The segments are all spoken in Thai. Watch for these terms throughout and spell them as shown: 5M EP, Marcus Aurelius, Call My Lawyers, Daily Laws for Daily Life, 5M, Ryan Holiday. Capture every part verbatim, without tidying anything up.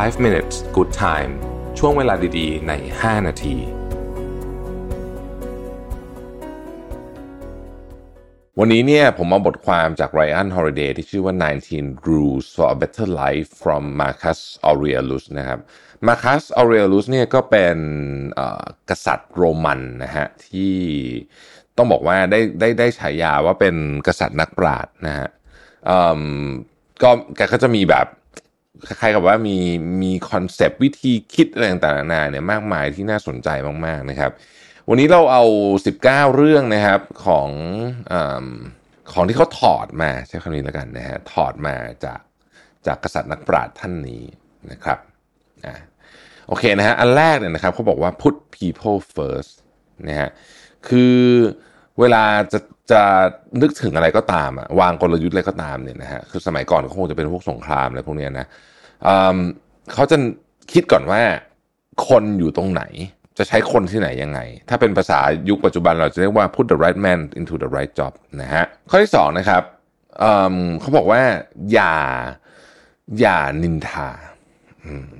five minutes good time ช่วงเวลาดีๆในห้านาทีวันนี้เนี่ยผมเอาบทความจาก Ryan Holiday ที่ชื่อว่า nineteen Rules for a Better Life from Marcus Aurelius นะครับ Marcus Aurelius เนี่ยก็เป็นกษัตริย์โรมันนะฮะที่ต้องบอกว่าได้ได้ได้ฉายาว่าเป็นกษัตริย์นักปราชญ์นะฮะก็แกก็จะมีแบบคล้ายๆกับว่ามีมีคอนเซปต์วิธีคิดอะไรต่างๆนานาเนี่ยมากมายที่น่าสนใจมากๆนะครับวันนี้เราเอาสิบเก้าเรื่องนะครับของเอ่อของที่เขาถอดมาใช้คำนี้แล้วกันนะฮะถอดมาจากจากกษัตริย์นักปราชญ์ท่านนี้นะครับอ่ะโอเคนะฮะอันแรกเนี่ยนะครับเขาบอกว่า put people first นะฮะคือเวลาจะจะนึกถึงอะไรก็ตามอ่ะวางกลยุทธ์อะไรก็ตามเนี่ยนะฮะคือสมัยก่อนคงจะเป็นพวกสงครามอะไรพวกเนี้ยนะเอ่อเขาจะคิดก่อนว่าคนอยู่ตรงไหนจะใช้คนที่ไหนยังไงถ้าเป็นภาษายุคปัจจุบันเราจะเรียกว่า put the right man into the right job นะฮะข้อที่สองนะครับเอ่อเขาบอกว่าอย่าอย่านินทา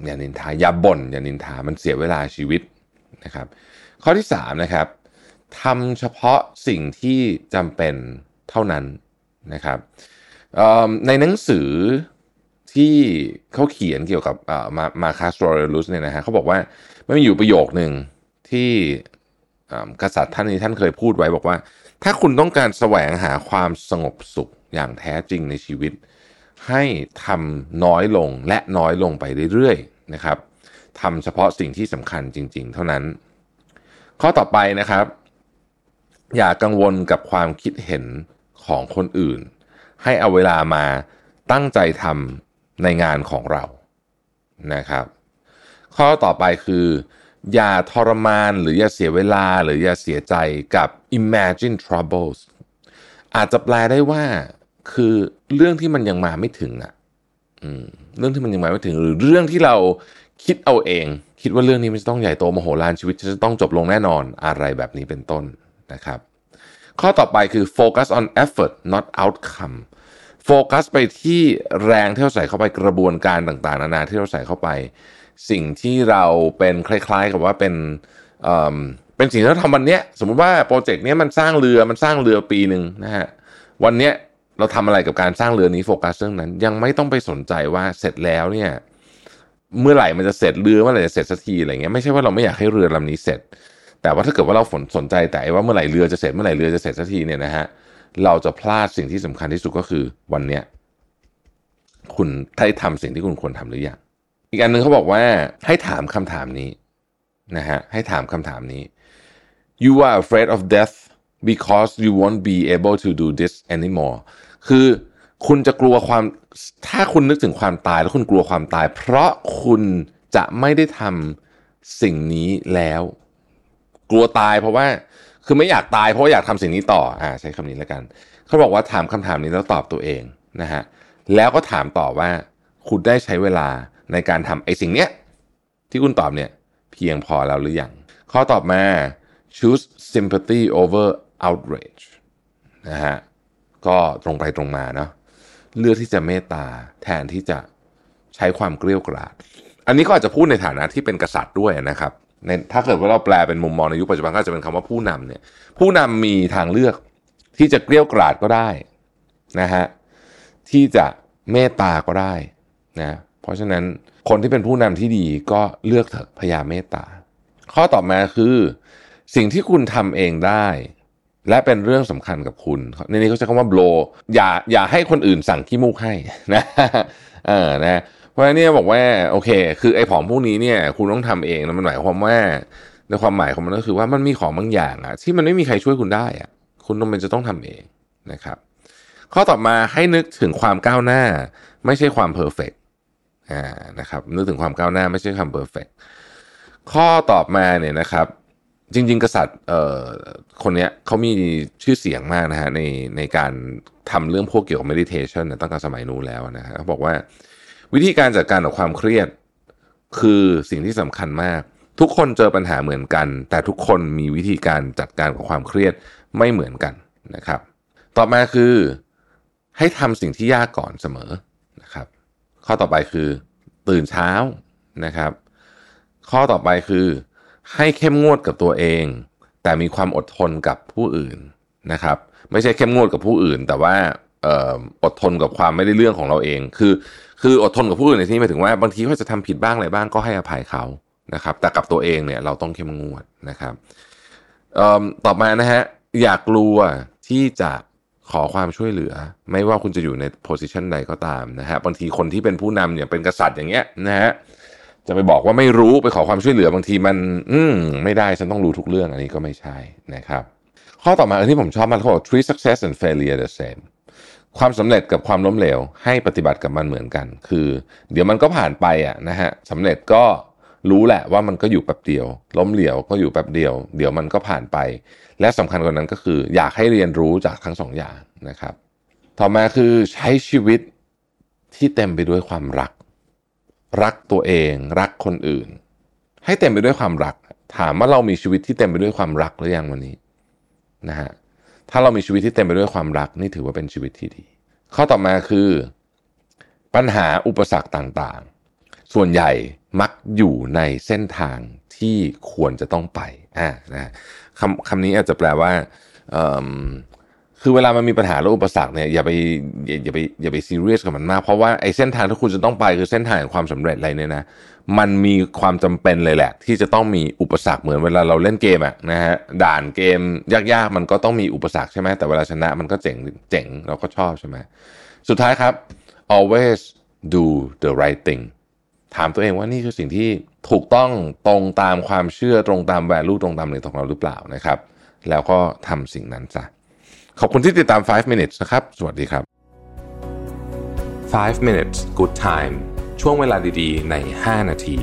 อย่านินทาอย่าบ่นอย่านินทามันเสียเวลาชีวิตนะครับข้อที่สามนะครับทำเฉพาะสิ่งที่จำเป็นเท่านั้นนะครับในหนังสือที่เขาเขียนเกี่ยวกับมาร์คัส ออเรเลียสเนี่ยนะฮะเขาบอกว่ามันมีอยู่ประโยคนึงที่กษัตริย์ท่านนี้ท่านเคยพูดไว้บอกว่าถ้าคุณต้องการแสวงหาความสงบสุขอย่างแท้จริงในชีวิตให้ทำน้อยลงและน้อยลงไปเรื่อยๆนะครับทำเฉพาะสิ่งที่สำคัญจริงๆเท่านั้นข้อต่อไปนะครับอย่ากังวลกับความคิดเห็นของคนอื่นให้เอาเวลามาตั้งใจทำในงานของเรานะครับข้อต่อไปคืออย่าทรมานหรืออย่าเสียเวลาหรืออย่าเสียใจกับ imagine troubles อาจจะแปลได้ว่าคือเรื่องที่มันยังมาไม่ถึงอ่ะเรื่องที่มันยังมาไม่ถึงหรือเรื่องที่เราคิดเอาเองคิดว่าเรื่องนี้มันจะต้องใหญ่โตมโหฬารชีวิตจะต้องจบลงแน่นอนอะไรแบบนี้เป็นต้นนะครับข้อต่อไปคือ focus on effort not outcome โฟกัสไปที่แรงที่เราใส่เข้าไปกระบวนการต่างๆนานาที่เราใส่เข้าไปสิ่งที่เราเป็นคล้ายๆกับว่าเป็นเอ่อเป็นสิ่งที่เราทำวันเนี้ยสมมุติว่าโปรเจกต์เนี้ยมันสร้างเรือมันสร้างเรือปีนึงนะฮะวันเนี้ยเราทำอะไรกับการสร้างเรือนี้โฟกัสเรื่องนั้นยังไม่ต้องไปสนใจว่าเสร็จแล้วเนี่ยเมื่อไหร่มันจะเสร็จเรือเมื่อไหร่จะเสร็จสักทีอะไรเงี้ยไม่ใช่ว่าเราไม่อยากให้เรือลำนี้เสร็จแต่ว่าถ้าเกิดว่าเราสนใจแต่ว่าเมื่อไหร่เรือจะเสร็จเมื่อไหร่เรือจะเสร็จสักทีเนี่ยนะฮะเราจะพลาดสิ่งที่สำคัญที่สุดก็คือวันเนี้ยคุณได้ทำสิ่งที่คุณควรทำหรือยังอีกอันนึงเขาบอกว่าให้ถามคำถามนี้นะฮะให้ถามคำถามนี้ you are afraid of death because you won't be able to do this anymore คือคุณจะกลัวความถ้าคุณนึกถึงความตายแล้วคุณกลัวความตายเพราะคุณจะไม่ได้ทำสิ่งนี้แล้วกลัวตายเพราะว่าคือไม่อยากตายเพราะอยากทำสิ่งนี้ต่ออ่าใช้คำนี้แล้วกันเขาบอกว่าถามคำถามนี้แล้วตอบตัวเองนะฮะแล้วก็ถามต่อว่าคุณได้ใช้เวลาในการทำไอ้สิ่งเนี้ยที่คุณตอบเนี่ยเพียงพอแล้วหรือยังข้อตอบมา choose sympathy over outrage นะฮะก็ตรงไปตรงมาเนาะเลือกที่จะเมตตาแทนที่จะใช้ความเกรี้ยวกราดอันนี้ก็อาจจะพูดในฐานะที่เป็นกษัตริย์ด้วยนะครับในถ้าเกิดว่าเราแปลเป็นมุมมองในยุคปัจจุบันก็จะเป็นคำว่าผู้นำเนี่ยผู้นำมีทางเลือกที่จะเกรี้ยวกราดก็ได้นะฮะที่จะเมตตาก็ได้นะเพราะฉะนั้นคนที่เป็นผู้นำที่ดีก็เลือกเถอะพยายามเมตตาข้อต่อมาคือสิ่งที่คุณทำเองได้และเป็นเรื่องสำคัญกับคุณในนี้เขาใช้คำว่า blow อย่าอย่าให้คนอื่นสั่งขี้มูกให้นะเออนะเพราะฉะนั้นเนี่ยบอกว่าโอเคคือไอ้ของพวกนี้เนี่ยคุณต้องทำเองนะมันหมายความว่าในความหมายของมันก็คือว่ามันมีของบางอย่างอะที่มันไม่มีใครช่วยคุณได้อะคุณจำเป็นจะต้องทำเองนะครับข้อต่อมาให้นึกถึงความก้าวหน้าไม่ใช่ความเพอร์เฟกต์อ่านะครับนึกถึงความก้าวหน้าไม่ใช่ความเพอร์เฟกต์ข้อต่อมาเนี่ยนะครับจริงๆกษัตริย์เอ่อคนเนี้ยเขามีชื่อเสียงมากนะฮะในในการทำเรื่องพวกเกี่ยวกับ meditation ตั้งแต่สมัยนู้นแล้วนะฮะเขาบอกว่าวิธีการจัดการกับความเครียดคือสิ่งที่สำคัญมากทุกคนเจอปัญหาเหมือนกันแต่ทุกคนมีวิธีการจัดการกับความเครียดไม่เหมือนกันนะครับต่อมาคือให้ทำสิ่งที่ยากก่อนเสมอนะครับข้อต่อไปคือ ตื่นเช้านะครับข้อต่อไปคือให้เข้มงวดกับตัวเองแต่มีความอดทนกับผู้อื่นนะครับไม่ใช่เข้มงวดกับผู้อื่นแต่ว่าอดทนกับความไม่ได้เรื่องของเราเองคือคืออดทนกับผู้อื่นในที่นี้หมายถึงว่าบางทีเขาจะทำผิดบ้างอะไรบ้างก็ให้อภัยเขานะครับแต่กับตัวเองเนี่ยเราต้องเข้มงวดนะครับต่อมานะฮะอยากกลัวที่จะขอความช่วยเหลือไม่ว่าคุณจะอยู่ในโพสิชันใดก็ตามนะฮะบางทีคนที่เป็นผู้นำเนี่ยเป็นกษัตริย์อย่างเงี้ยนะฮะจะไปบอกว่าไม่รู้ไปขอความช่วยเหลือบางทีมันอื้อไม่ได้ฉันต้องรู้ทุกเรื่องอันนี้ก็ไม่ใช่นะครับข้อต่อมาอันที่ผมชอบมากเขาบอก treat success and failure the same ความสำเร็จกับความล้มเหลวให้ปฏิบัติกับมันเหมือนกันคือเดี๋ยวมันก็ผ่านไปอ่ะนะฮะสำเร็จก็รู้แหละว่ามันก็อยู่แป๊บเดียวล้มเหลวก็อยู่แป๊บเดียวเดี๋ยวมันก็ผ่านไปและสำคัญกว่านั้นก็คืออยากให้เรียนรู้จากทั้งสองอย่างนะครับต่อมาคือใช้ชีวิตที่เต็มไปด้วยความรักรักตัวเองรักคนอื่นให้เต็มไปด้วยความรักถามว่าเรามีชีวิตที่เต็มไปด้วยความรักหรือยังวันนี้นะฮะถ้าเรามีชีวิตที่เต็มไปด้วยความรักนี่ถือว่าเป็นชีวิตที่ดีข้อต่อมาคือปัญหาอุปสรรคต่างๆส่วนใหญ่มักอยู่ในเส้นทางที่ควรจะต้องไปอ่านะคำคำนี้อาจจะแปลว่าคือเวลามันมีปัญหาและอุปสรรคเนี่ยอย่าไปอย่าไปอย่าไปซีเรียสกับมันมากเพราะว่าไอ้เส้นทางที่คุณจะต้องไปคือเส้นทางของความสำเร็จอะไรเนี่ยนะมันมีความจำเป็นเลยแหละที่จะต้องมีอุปสรรคเหมือนเวลาเราเล่นเกมอะนะฮะด่านเกมยากๆมันก็ต้องมีอุปสรรคใช่ไหมแต่เวลาชนะมันก็เจ๋งเจ๋งเราก็ชอบใช่ไหมสุดท้ายครับ always do the right thing ถามตัวเองว่านี่คือสิ่งที่ถูกต้องตรงตามความเชื่อตรงตาม value ตรงตามอะไรของเราหรือเปล่านะครับแล้วก็ทำสิ่งนั้นซะขอบคุณที่ติดตามไฟว์ minutes นะครับ สวัสดีครับ ไฟว์ minutes good time ช่วงเวลาดีๆในห้านาที